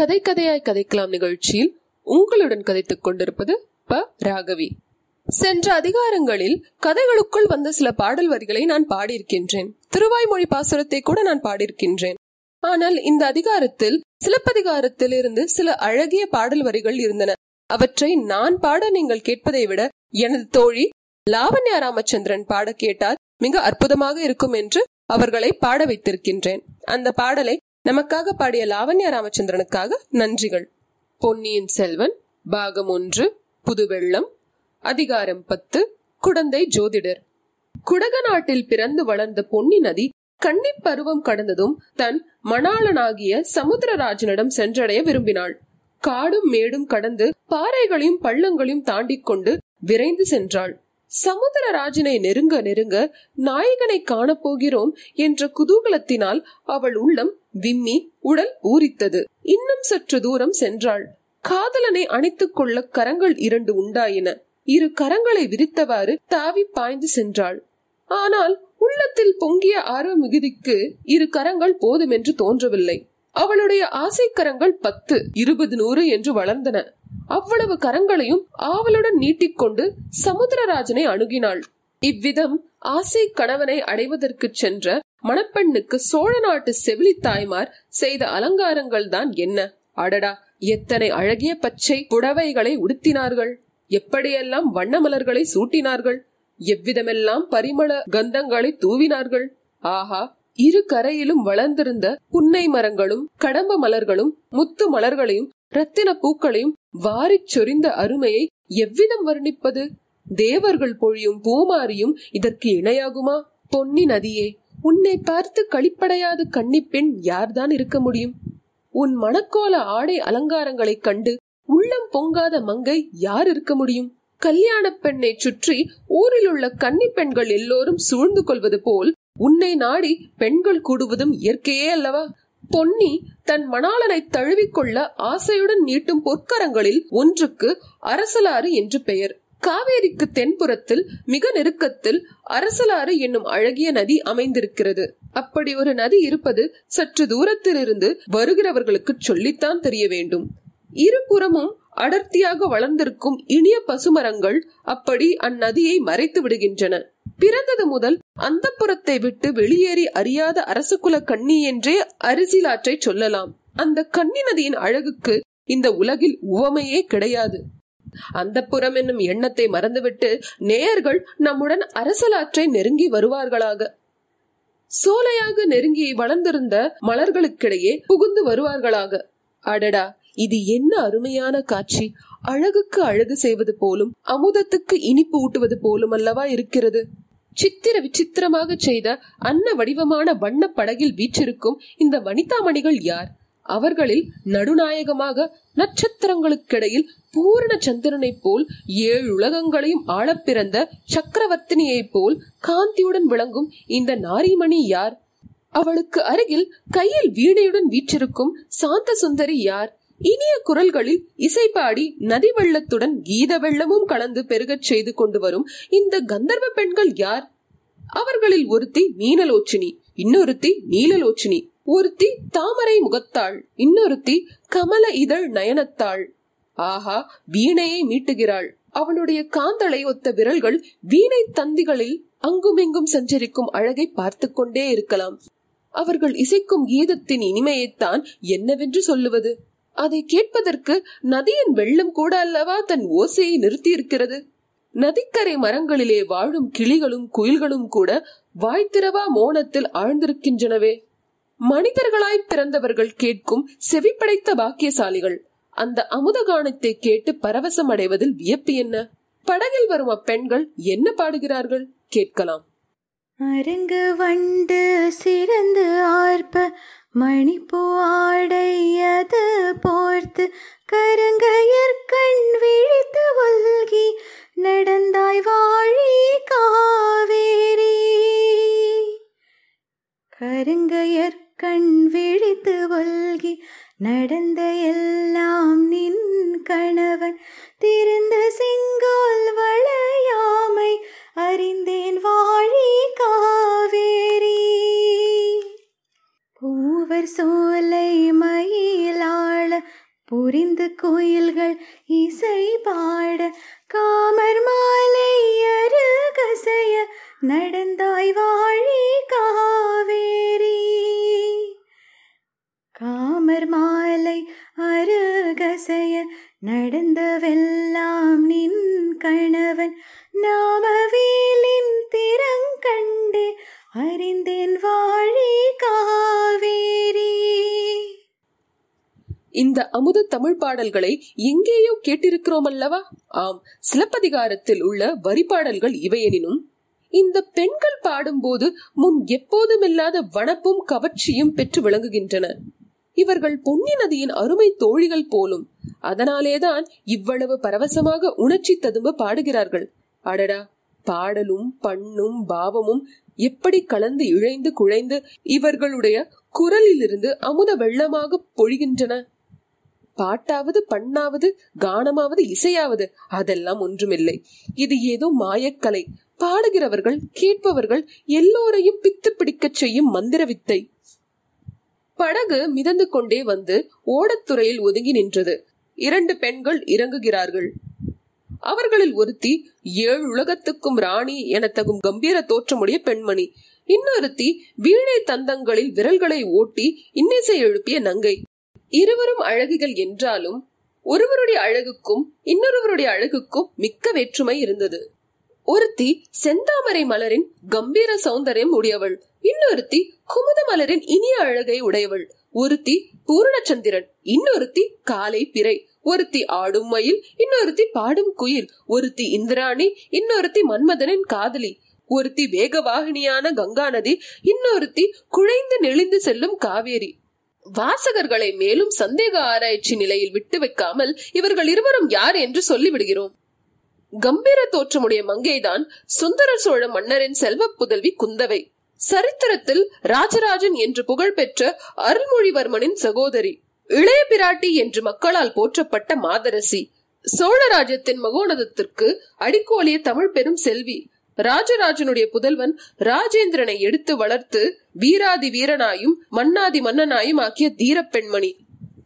கதை கதையாய் கதைக்கலாம் நிகழ்ச்சியில் உங்களுடன் கதைத்துக் கொண்டிருப்பது ப. ராகவி. சென்ற அதிகாரங்களில் கதைகளுக்குள் வந்த சில பாடல் வரிகளை நான் பாடியிருக்கின்றேன். திருவாய்மொழி பாசுரத்தை கூட நான் பாடியிருக்கின்றேன். ஆனால் இந்த அதிகாரத்தில் சிலப்பதிகாரத்தில் இருந்து சில அழகிய பாடல் வரிகள் இருந்தன. அவற்றை நான் பாட நீங்கள் கேட்பதை விட எனது தோழி லாவண்யா ராமச்சந்திரன் பாட கேட்டால் மிக அற்புதமாக இருக்கும் என்று அவர்களை பாட வைத்திருக்கின்றேன். அந்த பாடலை நமக்காக பாடிய லாவண்யா ராமச்சந்திரனுக்காக நன்றிகள். பொன்னியின் செல்வன் பாகம் 1, புதுவெள்ளம், அதிகாரம் 10, குடந்தை ஜோதிடர். குடக நாட்டில் பிறந்து வளர்ந்த பொன்னி நதி கன்னி பருவம் கடந்ததும் தன் மணாளனாகிய சமுத்திரராஜனிடம் சென்றடைய விரும்பினாள். காடும் மேடும் கடந்து பாறைகளையும் பள்ளங்களையும் தாண்டி கொண்டு விரைந்து சென்றாள். சமுத்திரராஜனை நெருங்க நெருங்க நாயகனை காணப்போகிறோம் என்ற குதூகலத்தினால் அவள் உள்ளம் விம்மி உடல் ஊறித்தது. இன்னும் சற்று தூரம் சென்றாள். காதலனை அணைத்துக் கொள்ள கரங்கள் இரண்டு உண்டாயின. இரு கரங்களை விரித்தவாறு தாவி பாய்ந்து சென்றாள். ஆனால் உள்ளத்தில் பொங்கிய ஆர்வ மிகுதிக்கு இரு கரங்கள் போதுமென்று தோன்றவில்லை. அவளுடைய ஆசை கரங்கள் 10, 20, 100 என்று வளர்ந்தன. அவ்வளவு கரங்களையும் ஆவலுடன் நீட்டிக்கொண்டு சமுத்திரராஜனை அணுகினாள். இவ்விதம் ஆசை கணவனை அடைவதற்கு சென்ற மணப்பெண்ணுக்கு சோழ நாட்டு செவிலி தாய்மார் செய்த அலங்காரங்கள் தான் என்ன! அடடா, எத்தனை அழகிய பச்சை புடவைகளை உடுத்தினார்கள்! எப்படியெல்லாம் வண்ணமலர்களை சூட்டினார்கள்! எவ்விதமெல்லாம் பரிமள கந்தங்களை தூவினார்கள்! ஆஹா, இரு கரையிலும் வளர்ந்திருந்த புன்னை மரங்களும் கடம்ப மலர்களும் முத்து மலர்களையும் ரத்தின பூக்களையும் வாரிச் சொரிந்த அருமையை எவ்விதம் வர்ணிப்பது! தேவர்கள் பொழியும் பூமாரியும் இதற்கு இணையாகுமா? பொன்னி நதியே, உன்னை பார்த்து களிப்படையாத கன்னிப்பெண் யார்தான் இருக்க முடியும்? உன் மணக்கோல ஆடை அலங்காரங்களை கண்டு உள்ளம் பொங்காத மங்கை யார் இருக்க முடியும்? கல்யாண பெண்ணை சுற்றி ஊரில் உள்ள கன்னி பெண்கள் எல்லோரும் சூழ்ந்து கொள்வது போல் உன்னை நாடி பெண்கள் கூடுவதும் இயற்கையே அல்லவா? பொன்னி தன் மணாளனை தழுவிக்கொள்ள ஆசையுடன் நீட்டும் பொற்கரங்களில் ஒன்றுக்கு அரசலாறு என்று பெயர். காவேரிக்கு தென்புறத்தில் மிக நெருக்கத்தில் அரசலாறு என்னும் அழகிய நதி அமைந்திருக்கிறது. அப்படி ஒரு நதி இருப்பது சற்று தூரத்திலிருந்து வருகிறவர்களுக்கு சொல்லித்தான் தெரிய வேண்டும். இருபுறமும் அடர்த்தியாக வளர்ந்திருக்கும் இனிய பசுமரங்கள் அப்படி அந்நதியை மறைத்து விடுகின்றன. பிறந்தது முதல் அந்தப்புறத்தை விட்டு வெளியேறி அறியாத அரசகுல கன்னி என்றே அரிசிலாற்றை சொல்லலாம். அந்த கன்னி நதியின் அழகுக்கு இந்த உலகில் உவமையே கிடையாது. அந்தப்புறம் என்னும் எண்ணத்தை மறந்துவிட்டு நேயர்கள் நம்முடன் அரசலாற்றை நெருங்கி வருவார்களாக. சோலையாக நெருங்கி வளர்ந்திருந்த மலர்களுக்கிடையே புகுந்து வருவார்களாக. அடடா, இது என்ன அருமையான காட்சி! அழகுக்கு அழகு செய்வது போலும் அமுதத்துக்கு இனிப்பு ஊட்டுவது போலும் அல்லவா இருக்கிறது. சித்திர விசித்திரமாக செய்த அன்ன வடிவமான வண்ண படகில் வீச்சிருக்கும் இந்த வனிதாமணிகள் யார்? அவர்களில் நடுநாயகமாக நட்சத்திரங்களுக்கிடையில் பூரண சந்திரனைப் போல் 7 உலகங்களையும் ஆளப் பிறந்த சக்கரவர்த்தினியைப் போல் காந்தியுடன் விளங்கும் இந்த நாரிமணி யார்? அவளுக்கு அருகில் கையில் வீணையுடன் வீற்றிருக்கும் சாந்த சுந்தரி யார்? இனிய குரல்களில் இசைப்பாடி நதி வெள்ளத்துடன் கீத வெள்ளமும் கலந்து பெருகச் செய்து கொண்டு வரும் இந்த கந்தர்வ பெண்கள் யார்? அவர்களில் ஒருத்தி மீனலோச்சினி, இன்னொருத்தி நீலலோச்சினி, ஒருத்தி தாமரை முகத்தாள், இன்னொருத்தி கமல இதழ் நயனத்தாள். ஆஹா, வீணையை மீட்டுகிறாள். அவளுடைய காந்தளை ஒத்த விரல்கள் வீணை தந்திகளில் அங்குமிங்கும் சஞ்சரிக்கும் அழகை பார்த்து கொண்டே இருக்கலாம். அவர்கள் இசைக்கும் கீதத்தின் இனிமையைத்தான் என்னவென்று சொல்லுவது? அதை கேட்பதற்கு நதியின் வெள்ளம் கூட அல்லவா தன் ஓசையை நிறுத்தி இருக்கிறது. நதிக்கரை மரங்களிலே வாழும் கிளிகளும் குயில்களும் கூட வாய்த்திரவா மோனத்தில் ஆழ்ந்திருக்கின்றனவே. மனிதர்களாய் பிறந்தவர்கள் கேட்கும் செவிப்படைத்த பாக்கியசாலிகள். அந்த அமுதகானத்தை கேட்டு பரவசம் அடைவதில் வியப்பு என்ன? படகில் வரும் அப்பெண்கள் என்ன பாடுகிறார்கள் கேட்கலாம். அரங்கு வண்டு சிறந்து ஆர்ப்ப மணிப்பூ ஆடையது போர்த்து கருங்கையற்கண் விழித்து ஒல்கி நடந்தாய் வாழி காவேரி. கருங்கையற்கண் விழித்து ஒல்கி நடந்த எல்லாம் நின் கணவன் திருந்த செங்கோல் வளையாமை அறிந்தேன் வாழி காவேரி. பூவர் சோலை மயிலாள புரிந்து கோயில்கள் இசை பாட காமர் மாலை அருகசைய நடந்தாய் வாழி காவேரி. காமர் மாலை அருகசைய நடந்தவெல்லாம் நின் கணவன் நாமவேலின் திறங்கண்டே அறிந்தேன் வாழி காவேரி. இந்த அமுத தமிழ் பாடல்களை எங்கேயோ கேட்டிருக்கிறோம் அல்லவா? ஆம், சிலப்பதிகாரத்தில் உள்ள வரி பாடல்கள் இவையெனினும் இந்த பெண்கள் பாடும்போது முன் எப்போதுமில்லாத வனப்பும் கவர்ச்சியும் பெற்று விளங்குகின்றன. இவர்கள் பொன்னி நதியின் அருமை தோழிகள் போலும். அதனாலேதான் இவ்வளவு பரவசமாக உணர்ச்சி ததும்ப பாடுகிறார்கள். அடடா, பாடலும் பண்ணும் பாவமும் எப்படி கலந்து இழைந்து குழைந்து இவர்களுடைய குரலிலிருந்து அமுத வெள்ளமாக பொழிகின்றன! பாட்டாவது பண்ணாவது கானமாவது இசையாவது அதெல்லாம் ஒன்றுமில்லை. இது ஏதோ மாயக்கலை. பாடுகிறவர்கள் கேட்பவர்கள் எல்லோரையும் பித்து பிடிக்க செய்யும் மந்திர வித்தை. படகு மிதந்து கொண்டே வந்து ஓடத்துறையில் ஒதுங்கி நின்றது. இரண்டு பெண்கள் இறங்குகிறார்கள். அவர்களில் ஒருத்தி 7 உலகத்துக்கும் ராணி என தகும் கம்பீர தோற்றமுடைய பெண்மணி. இன்னொருத்தி வீணை தந்தங்களில் விரல்களை ஓட்டி இன்னிசை எழுப்பிய நங்கை. இருவரும் அழகுகள் என்றாலும் ஒருவருடைய அழகுக்கும் இன்னொருவருடைய அழகுக்கும் மிக்க வேற்றுமை இருந்தது. ஒருத்தி செந்தாமரை மலரின் கம்பீர சௌந்தரியம் உடையவள், இன்னொருத்தி குமுத மலரின் இனிய அழகை உடையவள். ஒருத்தி பூர்ணச்சந்திரன், இன்னொருத்தி காலை பிறை. ஒருத்தி ஆடும் மயில், இன்னொருத்தி பாடும் குயில். ஒருத்தி இந்திராணி, இன்னொருத்தி மன்மதனின் காதலி. ஒருத்தி வேகவாகினியான கங்கா நதி, இன்னொருத்தி குழைந்து நெளிந்து செல்லும் காவேரி. வாசகர்களை மேலும் சந்தேக ஆராய்ச்சி நிலையில் விட்டு வைக்காமல் இவர்கள் இருவரும் யார் என்று சொல்லிவிடுகிறோம். கம்பீர தோற்றமுடைய மங்கைதான் சுந்தர சோழ மன்னரின் செல்வ புதல்வி குந்தவை. சரித்திரத்தில் ராஜராஜன் என்று புகழ்பெற்ற அருள்மொழிவர்மனின் சகோதரி, இளைய பிராட்டி என்று மக்களால் போற்றப்பட்ட மாதரசி, சோழராஜ்யத்தின் மகோனதத்திற்கு அடிக்கோலிய தமிழ் பெரும் செல்வி. ராஜராஜனுடைய புதல்வன் ராஜேந்திரனை எடுத்து வளர்த்து வீராதி வீரனாயும் மன்னாதி மன்னனாயும் ஆக்கிய தீர பெண்மணி.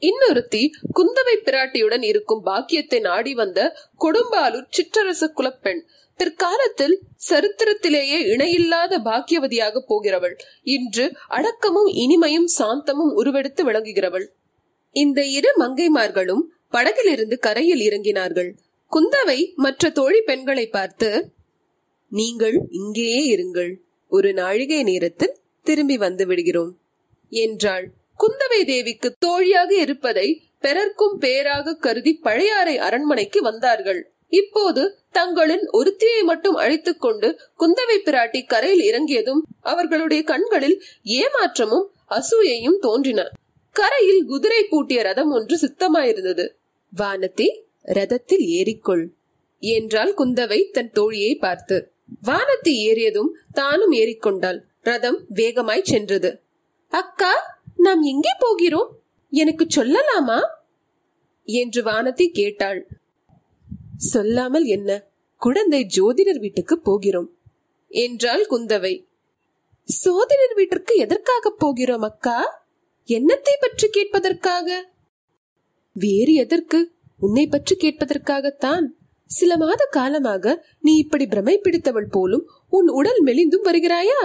இன்னொருத்தி குந்தவை பிராட்டியுடன் இருக்கும் பாக்கியத்தை நாடி வந்த கொடும்பாலூர் சிற்றரசு குலப்பெண். பிற்காலத்தில் சரித்திரத்திலேயே இணையில்லாத பாக்கியவதியாக போகிறவள். இன்று அடக்கமும் இனிமையும் சாந்தமும் உருவெடுத்து விளங்குகிறவள். இந்த இரு மங்கைமார்களும் படகிலிருந்து கரையில் இறங்கினார்கள். குந்தவை மற்ற தோழி பெண்களை பார்த்து, நீங்கள் இங்கேயே இருங்கள், ஒரு நாழிகை நேரத்தில் திரும்பி வந்து விடுகிறோம் என்றாள். குந்தவை தேவிக்கு தோழியாக இருப்பதை பிறர்க்கும் பேராக கருதி பழையாறை அரண்மனைக்கு வந்தார்கள். இப்போது தங்களின் ஒருத்தியை மட்டும் அழைத்துக் கொண்டு குந்தவை பிராட்டி கரையில் இறங்கியதும் அவர்களுடைய கண்களில் ஏமாற்றமும் அசூயையும் தோன்றின. கரையில் குதிரை பூட்டிய ரதம் ஒன்று சித்தமாயிருந்தது. வானதி, ரதத்தில் ஏறிக்கொள் என்றாள் குந்தவை தன் தோழியை பார்த்து. வானதி ஏறியதும் தானும் ஏறிக்கொண்டாள். ரதம் வேகமாய் சென்றது. அக்கா, நாம் எங்கே போகிறோம், எனக்கு சொல்லலாமா என்று வானதி கேட்டாள். சொல்லாமல் என்ன, குடந்தை ஜோதிடர் வீட்டுக்கு போகிறோம் என்றாள் குந்தவை. சோதிடர் வீட்டிற்கு எதற்காக போகிறோம் அக்கா? என்னத்தை பற்றி கேட்பதற்காக? வேறு எதற்கு, உன்னை பற்றி கேட்பதற்காகத்தான். சில மாத காலமாக நீ இப்படி பிரமை பிடித்தவள் போலும் உன் உடல் மெலிந்தும் வருகிறாயா?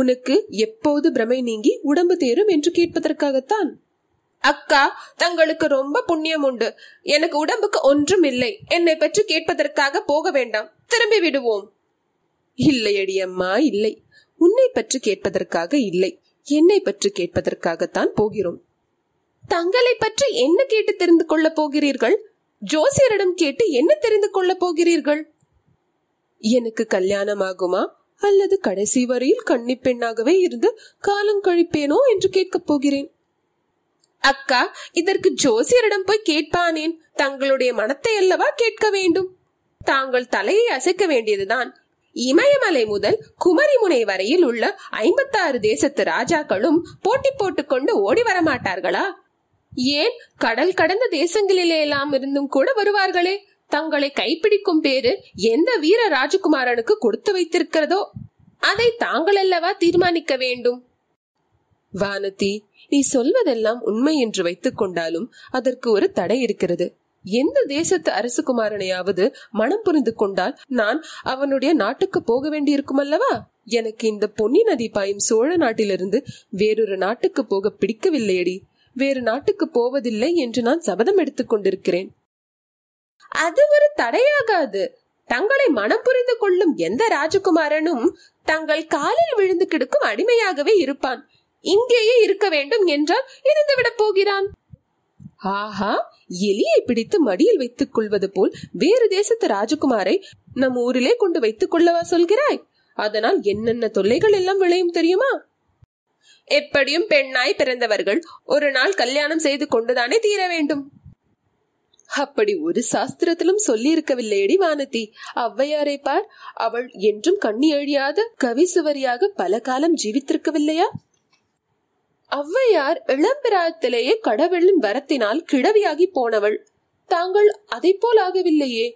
உனக்கு எப்போது பிரமை நீங்கி உடம்பு தேரும் என்று கேட்பதற்காகத்தான். அக்கா, தங்களுக்கு ரொம்ப புண்ணியம் உண்டு. எனக்கு உடம்புக்கு ஒன்றும் இல்லை. என்னை பற்றி கேட்பதற்காக போக வேண்டாம், திரும்பி விடுவோம். இல்லையடி அம்மா, இல்லை. உன்னை பற்றி கேட்பதற்காக இல்லை, என்னை பற்றி கேட்பதற்காகத்தான் போகிறோம். தங்களை பற்றி என்ன கேட்டு தெரிந்து கொள்ள போகிறீர்கள்? ஜோசியரிடம் கேட்டு என்ன தெரிந்து கொள்ள போகிறீர்கள்? எனக்கு கல்யாணமாகுமா அல்லது கடைசி வரையில் கன்னி பெண்ணாகவே இருந்து காலம் கழிப்பேனோ என்று கேட்க போகிறேன். அக்கா, இதற்கு ஜோசியரிடம் போய் கேட்பானேன்? தங்களுடைய மனத்தை அல்லவா கேட்க வேண்டும். தாங்கள் தலையை அசைக்க வேண்டியதுதான். இமயமலை முதல் குமரிமுனை வரையில் உள்ள 56 தேசத்து ராஜாக்களும் போட்டி போட்டுக்கொண்டு ஓடி வரமாட்டார்களா? ஏன், கடல் கடந்த தேசங்களிலே எல்லாம் இருந்தும் கூட வருவார்களே. தங்களை கைப்பிடிக்கும் பேரு எந்த வீர ராஜகுமாரனுக்கு கொடுத்து வைத்திருக்கிறதோ அதை தாங்கள் அல்லவா தீர்மானிக்க வேண்டும். வானதி, நீ சொல்வதெல்லாம் உண்மை என்று வைத்துக் கொண்டாலும் அதற்கு ஒரு தடை இருக்கிறது. எந்த தேசத்து அரசகுமாரனையாவது மனம் புரிந்து கொண்டால் நான் அவனுடைய நாட்டுக்கு போக வேண்டியிருக்கும் அல்லவா? எனக்கு இந்த பொன்னி நதி பாயும் சோழ நாட்டிலிருந்து வேறொரு நாட்டுக்கு போக பிடிக்கவில்லையடி. வேறு நாட்டுக்கு போவதில்லை என்று நான் சபதம் எடுத்துக் கொண்டிருக்கிறேன். அது ஒரு தடையாகாது. தங்களை மனம் புரிந்து கொள்ளும் எந்த ராஜகுமாரனும் தங்கள் காலில் விழுந்து கிடக்கும் அடிமையாகவே இருப்பான். இங்கேயே இருக்க வேண்டும் என்றால் இருந்துவிட போகிறான். ஆஹா, எலியை பிடித்து மடியில் வைத்துக் கொள்வது போல் வேறு தேசத்து ராஜகுமாரை நம் ஊரிலே கொண்டு வைத்துக் கொள்ளவா சொல்கிறாய்? அதனால் என்னென்ன தொல்லைகள் எல்லாம் விளையும் தெரியுமா? எப்படியும் பெண்ணாய் பிறந்தவர்கள் ஒரு நாள் கல்யாணம் செய்து கொண்டுதானே தீர வேண்டும். அப்படி ஒரு சாஸ்திரத்திலும் சொல்லி இருக்கவில்லையடி வானதி. ஔவையாரை பார், அவள் என்றும் கண்ணி அழியாத கவிசுவரியாக பல காலம் ஜீவித்திருக்கவில்லையா? ஔவையார் இளம்பிராயத்திலேயே கடவுளின் வரத்தினால் கிழவியாகி போனவள். தாங்கள் அதை போல் ஆகவில்லையே.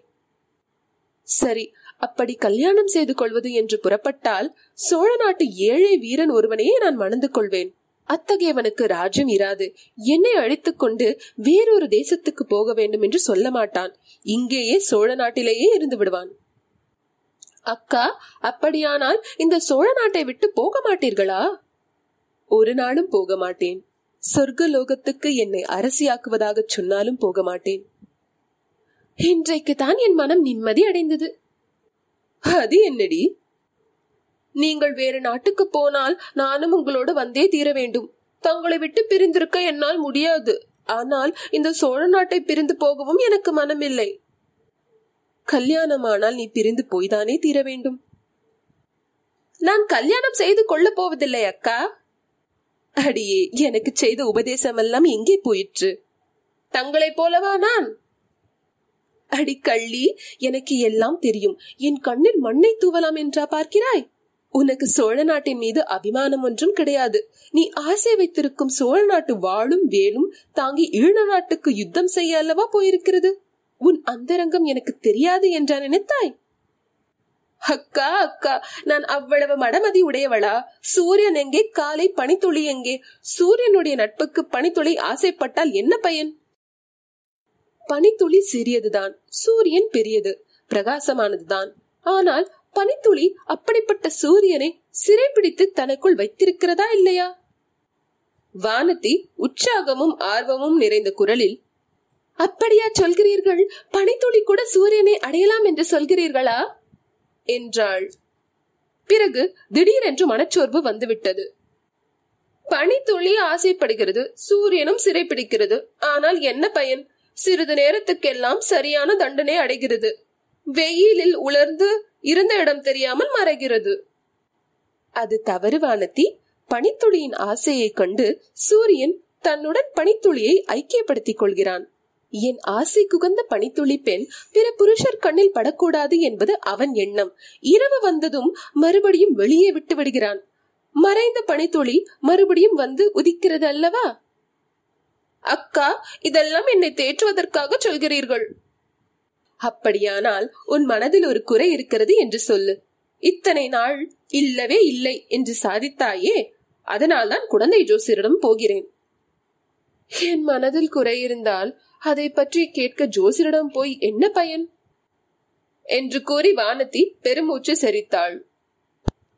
சரி, அப்படி கல்யாணம் செய்து கொள்வது என்று புறப்பட்டால் சோழ நாட்டு ஏழை வீரன் ஒருவனையே நான் மணந்து கொள்வேன். அத்தகையவனுக்கு ராஜ்யம் இராது. என்னை அழைத்துக் கொண்டு வேறொரு தேசத்துக்கு போக வேண்டும் என்று சொல்ல மாட்டான். இங்கேயே சோழ நாட்டிலேயே இருந்து விடுவான். அக்கா, அப்படியானால் இந்த சோழ நாட்டை விட்டு போக மாட்டீர்களா? ஒரு நாளும் போக மாட்டேன். சொர்க்கலோகத்துக்கு என்னை அரசியாக்குவதாக சொன்னாலும் போக மாட்டேன். இன்றைக்கு தான் என் மனம் நிம்மதி அடைந்தது. அது என்னடி? நீங்கள் வேறு நாட்டுக்கு போனால் நானும் உங்களோடு வந்தே தீர வேண்டும். தங்களை விட்டு பிரிந்திருக்க என்னால் முடியாது. ஆனால் இந்த சோழ நாட்டை பிரிந்து போகவும் எனக்கு மனமில்லை. கல்யாணமானால் நீ பிரிந்து போய்தானே தீர வேண்டும். நான் கல்யாணம் செய்து கொள்ள போவதில்லை அக்கா. அடியே, எனக்கு செய்த உபதேசம் எல்லாம் எங்கே போயிற்று? தங்களை போலவா நான்? அடி கள்ளி, எனக்கு எல்லாம் தெரியும். என் கண்ணில் மண்ணை தூவலாம் என்றா பார்க்கிறாய்? உனக்கு சோழ நாட்டின் மீது அபிமானம் ஒன்றும் கிடையாது. நீ ஆசை வைத்திருக்கும் சோழ நாட்டு வாளும் வேலும் தாங்கி ஈழ நாட்டுக்கு யுத்தம் செய்ய அல்லவா போயிருக்கிறது? உன் அந்தரங்கம் எனக்கு தெரியாது என்றா நினைத்தாய்? அக்கா, அக்கா, நான் அவ்வளவு மடமதி உடையவளா? சூரியன் எங்கே, காலை பனித்துளி எங்கே? சூரியனுடைய நட்புக்கு பனித்துளி ஆசைப்பட்டால் என்ன பயன்? பனித்துளி சிறியதுதான், சூரியன் பெரியது, பிரகாசமானதுதான். ஆனால் பனித்துளி அப்படிப்பட்ட சூரியனை சிறைபிடித்து தனக்குள் வைத்திருக்கிறதா இல்லையா? வானதி உற்சாகமும் ஆர்வமும் நிறைந்த குரலில், அப்படியா சொல்கிறீர்கள்? பனித்துளி கூட சூரியனை அடையலாம் என்று சொல்கிறீர்களா என்றாள். பிறகு திடீரென்று மனச்சோர்வு வந்துவிட்டது. பனித்துளி ஆசைப்படுகிறது, சூரியனும் சிறைபிடிக்கிறது. ஆனால் என்ன பயன்? சிறிது நேரத்துக்கெல்லாம் சரியான தண்டனை அடைகிறது. வெயிலில் உலர்ந்து இருந்த இடம் தெரியாமல் மறைகிறது. அது தவறு வானதி. பனித்துளியின் ஆசையை கண்டு சூரியன் தன்னுடன் பனித்துளியை ஐக்கியப்படுத்திக் கொள்கிறான். என் ஆசை குகந்த பனித்துளி பெண் பிற புருஷர் கண்ணில் படக்கூடாது என்பது அவன் எண்ணம். இரவு வந்ததும் மறுபடியும் வெளியே விட்டு விடுகிறான். மறைந்த பனித்துளி மறுபடியும் வந்து உதிக்கிறது அல்லவா? அக்கா, இதெல்லாம் என்னை தேற்றுவதற்காக சொல்கிறீர்கள். அப்படியானால் உன் மனதில் ஒரு குறை இருக்கிறது என்று சொல்லு. இத்தனை நாள் இல்லவே இல்லை என்று சாதித்தாயே, அதனால் தான் குடந்தை ஜோசியரிடம் போகிறேன். என் மனதில் குறை இருந்தால் அதை பற்றி கேட்க ஜோசியரிடம் போய் என்ன பயன் என்று கூறி வானதி பெருமூச்சு செறித்தாள்.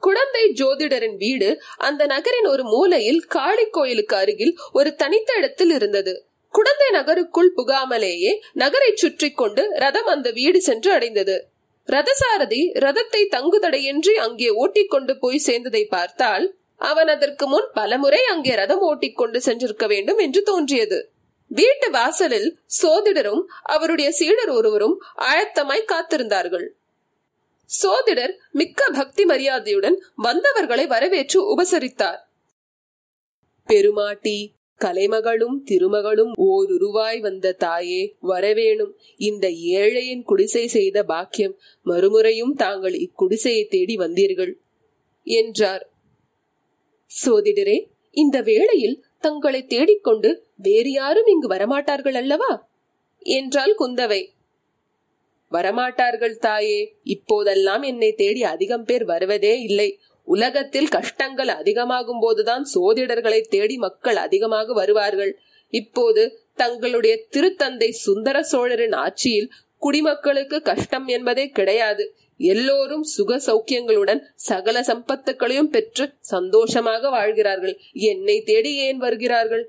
குடந்தை ஜோதிடரின் வீடு அந்த நகரின் ஒரு மூலையில் காளி கோயிலுக்கு அருகில் ஒரு தனித்த இடத்தில் இருந்தது. குடந்தை நகருக்குள் புகாமலேயே நகரை சுற்றி கொண்டு ரதம் அந்த வீடு சென்று அடைந்தது. ரதசாரதி ரதத்தை தங்குதடையின்றி அங்கே ஓட்டிக் கொண்டு போய் சேர்ந்ததை பார்த்தால் அவன் அதற்கு முன் பலமுறை அங்கே ரதம் ஓட்டிக்கொண்டு சென்றிருக்க வேண்டும் என்று தோன்றியது. வீட்டு வாசலில் சோதிடரும் அவருடைய சீடர் ஒருவரும் ஆயத்தமாய் காத்திருந்தார்கள். சோதிடர் மிக்க பக்தி மரியாதையுடன் வந்தவர்களை வரவேற்று உபசரித்தார். பெருமாட்டி, கலைமகளும் திருமகளும் ஓருருவாய் வந்த தாயே வரவேணும். இந்த ஏழையின் குடிசை செய்த பாக்கியம். மறுமுறையும் தாங்கள் இக்குடிசையை தேடி வந்தீர்கள் என்றார். சோதிடரே, இந்த வேளையில் தங்களை தேடிக்கொண்டு வேறு யாரும் இங்கு வரமாட்டார்கள் அல்லவா என்றாள் குந்தவை. வரமாட்டார்கள் தாயே, இப்போதெல்லாம் என்னை தேடி அதிகம் பேர் வருவதே இல்லை. உலகத்தில் கஷ்டங்கள் அதிகமாகும் போதுதான் சோதிடர்களை தேடி மக்கள் அதிகமாக வருவார்கள். இப்போது தங்களுடைய திருத்தந்தை சுந்தர சோழரின் ஆட்சியில் குடிமக்களுக்கு கஷ்டம் என்பதே கிடையாது. எல்லோரும் சுக சௌக்கியங்களுடன் சகல சம்பத்துக்களையும் பெற்று சந்தோஷமாக வாழ்கிறார்கள். என்னை தேடி ஏன் வருகிறார்கள்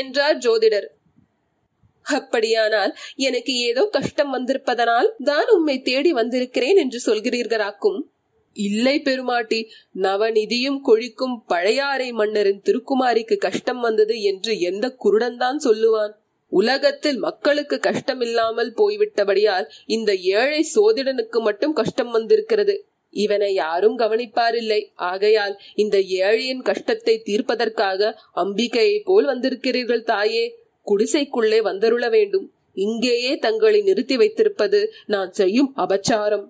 என்றார் ஜோதிடர். அப்படியானால் எனக்கு ஏதோ கஷ்டம் வந்திருப்பதனால் தான் உம்மை தேடி வந்திருக்கிறேன் என்று சொல்கிறீர்களாக்கும். இல்லை பெருமாட்டி, நவநிதியும் கொழிக்கும் பழையாறை மன்னரின் திருக்குமாரிக்கு கஷ்டம் வந்தது என்று எந்த குருடன்தான் சொல்லுவான்? உலகத்தில் மக்களுக்கு கஷ்டம் இல்லாமல் போய்விட்டபடியால் இந்த ஏழை சோதிடனுக்கு மட்டும் கஷ்டம் வந்திருக்கிறது. இவனை யாரும் கவனிப்பாரில்லை. ஆகையால் இந்த ஏழையின் கஷ்டத்தை தீர்ப்பதற்காக அம்பிகையை போல் வந்திருக்கிறீர்கள் தாயே. குடிசைக்குள்ளே வந்தருள வேண்டும். இங்கேயே தங்களை நிறுத்தி வைத்திருப்பது நான் செய்யும் அபச்சாரம்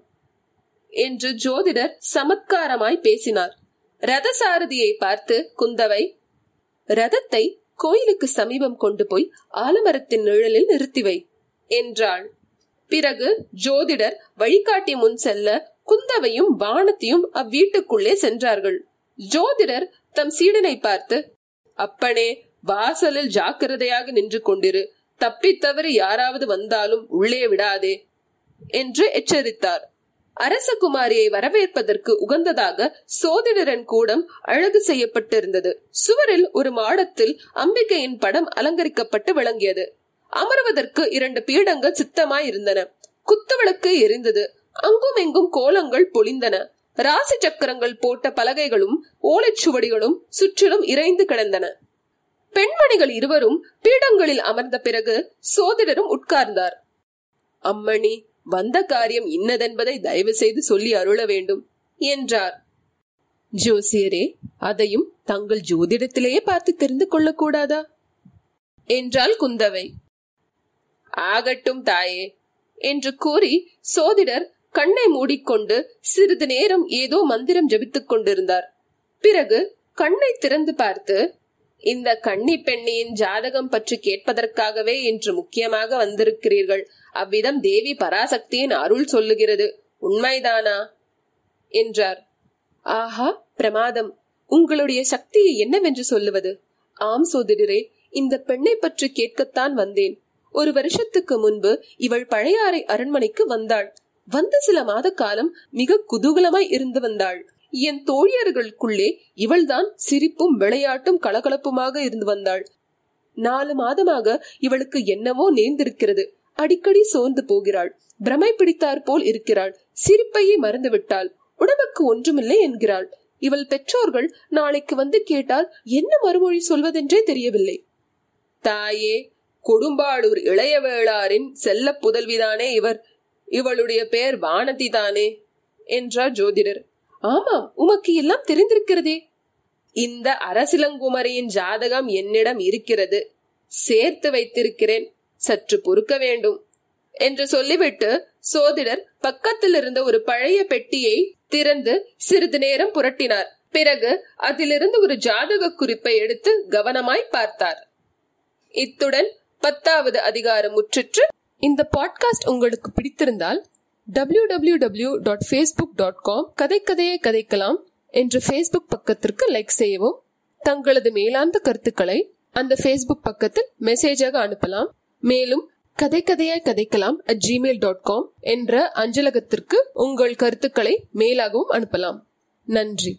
என்று ஜோதிடர் சமத்காரமாய் பேசினார். ரத சாரதியை பார்த்து குந்தவை, ரதத்தை கோயிலுக்கு சமீபம் கொண்டு போய் ஆலமரத்தின் நிழலில் நிறுத்திவை என்றாள். பிறகு ஜோதிடர் வழிகாட்டி முன் செல்ல குந்தவையும் வானத்தியும் அவ்வீட்டுக்குள்ளே சென்றார்கள். ஜோதிடர் தம் சீடனை பார்த்து, அப்பனே, வாசலில் ஜாக்கிரதையாக நின்று கொண்டிரு, தப்பித்தவறி யாராவது வந்தாலும் உள்ளே விடாதே என்று எச்சரித்தார். அரசகுமாரியை வரவேற்பதற்கு உகந்ததாக சோதிடரின் கூடம் அழகு செய்யப்பட்டிருந்தது. சுவரில் ஒரு மாடத்தில் அம்பிகையின் படம் அலங்கரிக்கப்பட்டு விளங்கியது. அமர்வதற்கு இரண்டு பீடங்கள் சித்தமாய் இருந்தன. குத்துவிளக்கு எரிந்தது. அங்கும் எங்கும் கோலங்கள் பொழிந்தன. ராசி சக்கரங்கள் போட்ட பலகைகளும் ஓலைச்சுவடிகளும் சுற்றிலும் இறைந்து கிடந்தன. பெண்மணிகள் இருவரும் பீடங்களில் அமர்ந்த பிறகு சோதிடரும் உட்கார்ந்தார். அம்மணி, வந்த காரியம் இன்னதென்பதை தயவு செய்து சொல்லி அருள வேண்டும் என்றார். ஜோசியரே, அதையும் தங்கள் ஜோதிடத்திலேயே பார்த்து தெரிந்து கொள்ளக்கூடாதா என்றாள் குந்தவை. ஆகட்டும் தாயே என்று கூறி சோதிடர் கண்ணை மூடிக்கொண்டு சிறிது நேரம் ஏதோ மந்திரம் ஜபித்துக் கொண்டிருந்தார். பிறகு கண்ணை திறந்து பார்த்து, இந்த கன்னி பெண்ணியின் ஜாதகம் பற்றி கேட்பதற்காகவே இன்று முக்கியமாக வந்திருக்கிறீர்கள். அவ்விதம் தேவி பராசக்தியின் அருள் சொல்லுகிறது, உண்மைதானா என்றார். ஆஹா, பிரமாதம்! உங்களுடைய சக்தியை என்னவென்று சொல்லுவது? ஆம் சோதிடரே, இந்த பெண்ணை பற்றி கேட்கத்தான் வந்தேன். ஒரு வருஷத்துக்கு முன்பு இவள் பழையாறை அரண்மனைக்கு வந்தாள். வந்து சில மாத காலம் மிக குதூகலமாய் இருந்து வந்தாள். என் தோழியர்களுக்குள்ளே இவள்தான் சிரிப்பும் விளையாட்டும் கலகலப்புமாக இருந்து வந்தாள். 4 மாதமாக இவளுக்கு என்னவோ நேர்ந்திருக்கிறது. அடிக்கடி சோர்ந்து போகிறாள். பிரமை பிடித்தார் போல் இருக்கிறாள். சிரிப்பையே மறந்து விட்டாள். உடம்புக்கு ஒன்றுமில்லை என்கிறாள். இவள் பெற்றோர்கள் நாளைக்கு வந்து கேட்டால் என்ன மறுமொழி சொல்வதென்றே தெரியவில்லை. தாயே, கொடும்பாளூர் இளையவேளாரின் செல்ல புதல்விதானே இவர். இவளுடைய பெயர் வானதி தானே என்றார் ஜோதிடர். ஆமாம், உமக்கு எல்லாம் தெரிந்திருக்கிறதே. இந்த அரசிலங்குமரியின் ஜாதகம் என்னிடம் இருக்கிறது, சேர்த்து வைத்திருக்கிறேன், சற்று பொறுக்க வேண்டும் என்று சொல்லிவிட்டு சோதிடர் பக்கத்தில் இருந்த ஒரு பழைய பெட்டியை திறந்து சிறிது நேரம் புரட்டினார். பிறகு அதிலிருந்து ஒரு ஜாதக குறிப்பை எடுத்து கவனமாய் பார்த்தார். இத்துடன் 10வது அதிகாரம் முற்றிற்று. இந்த பாட்காஸ்ட் உங்களுக்கு பிடித்திருந்தால் www.facebook.com கதைக்கதையை கதைக்கலாம் என்ற Facebook பக்கத்திற்கு லைக் செய்யவும், தங்களது மேலாந்த கருத்துக்களை அந்த Facebook பக்கத்தில் மெசேஜாக அனுப்பலாம். மேலும் கதைக்கதையாய் கதைக்கலாம் @gmail.com என்ற அஞ்சலகத்திற்கு உங்கள் கருத்துக்களை மேலாகவும் அனுப்பலாம். நன்றி.